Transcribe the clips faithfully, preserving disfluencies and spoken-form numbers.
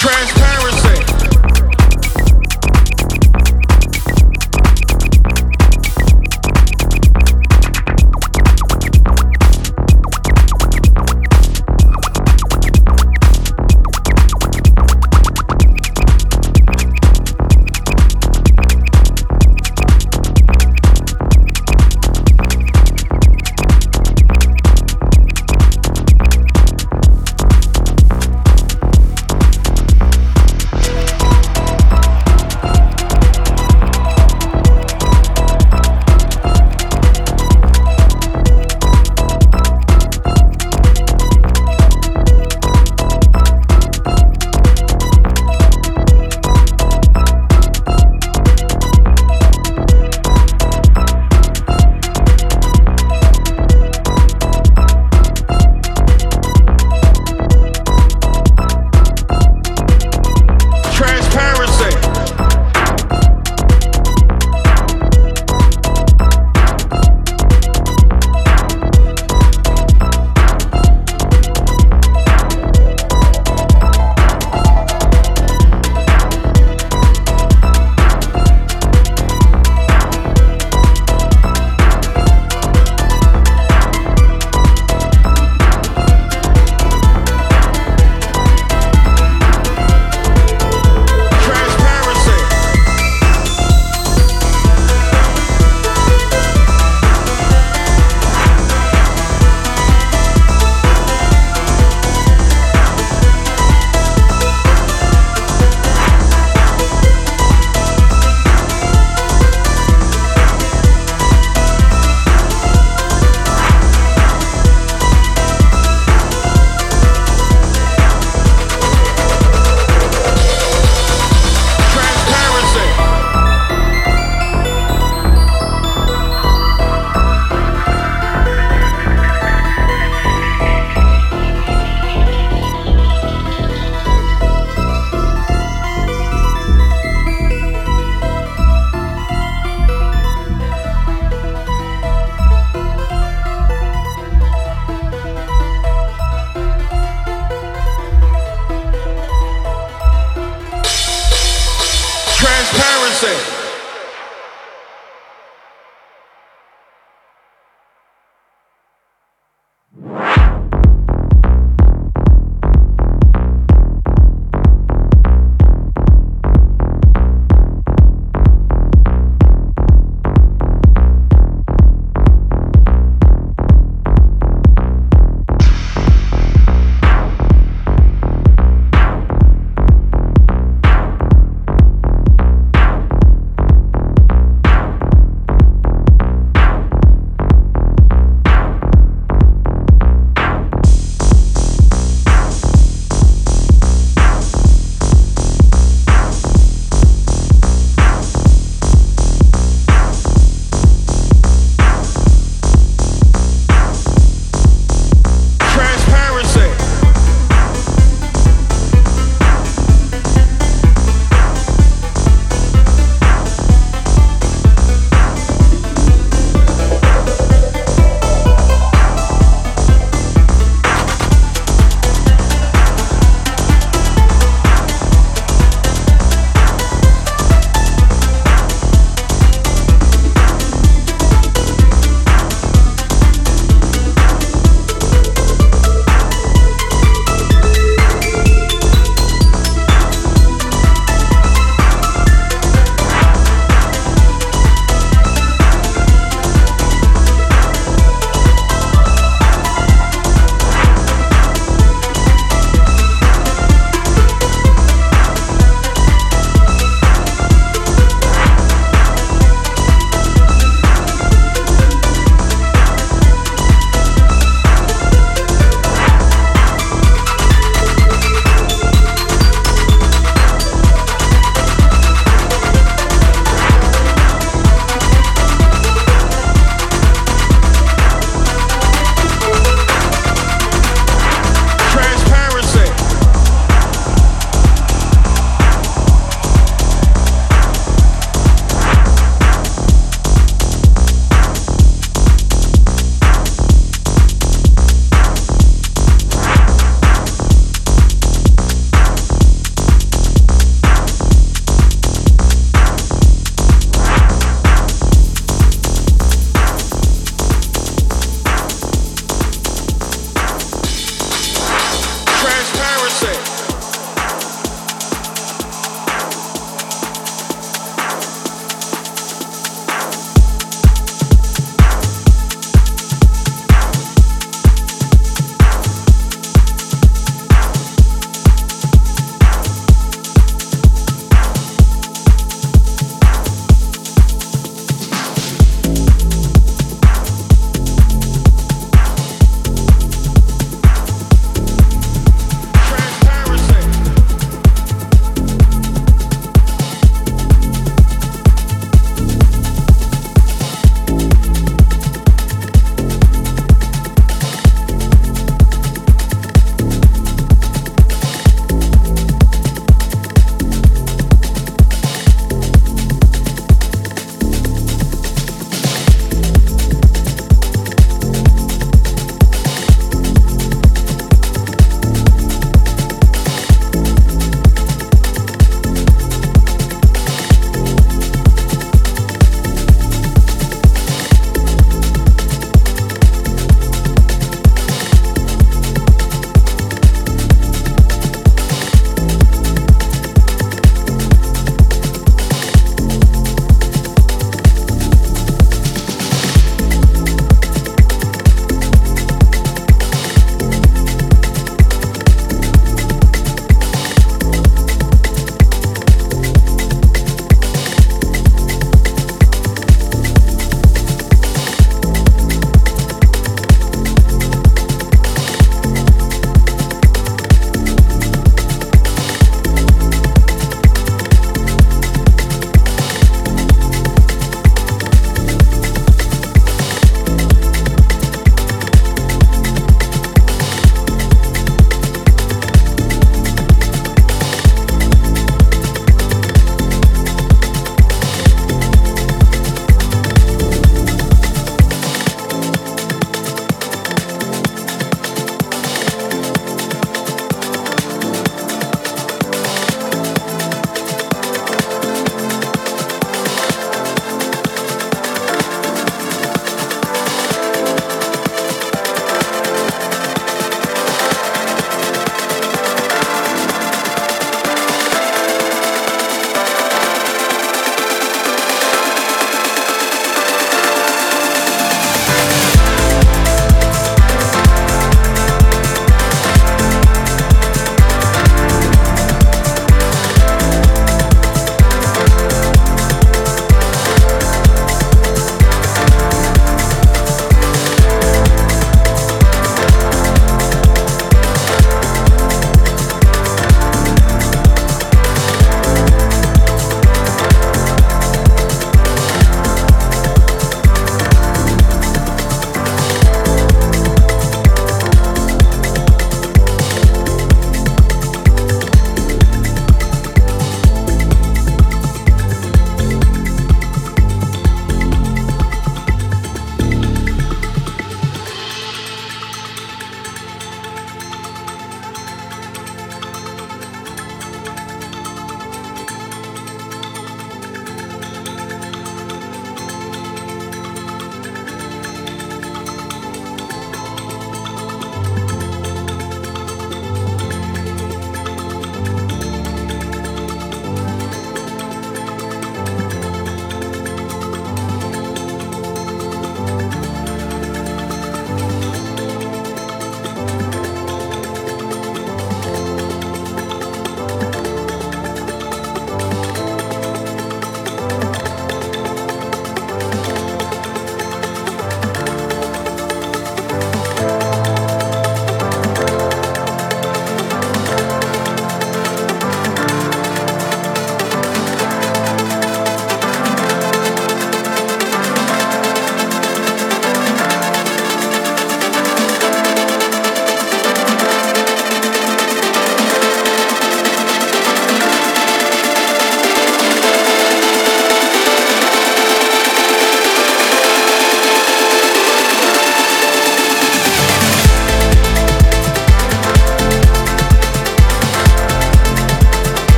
transparency. Transparency.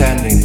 standing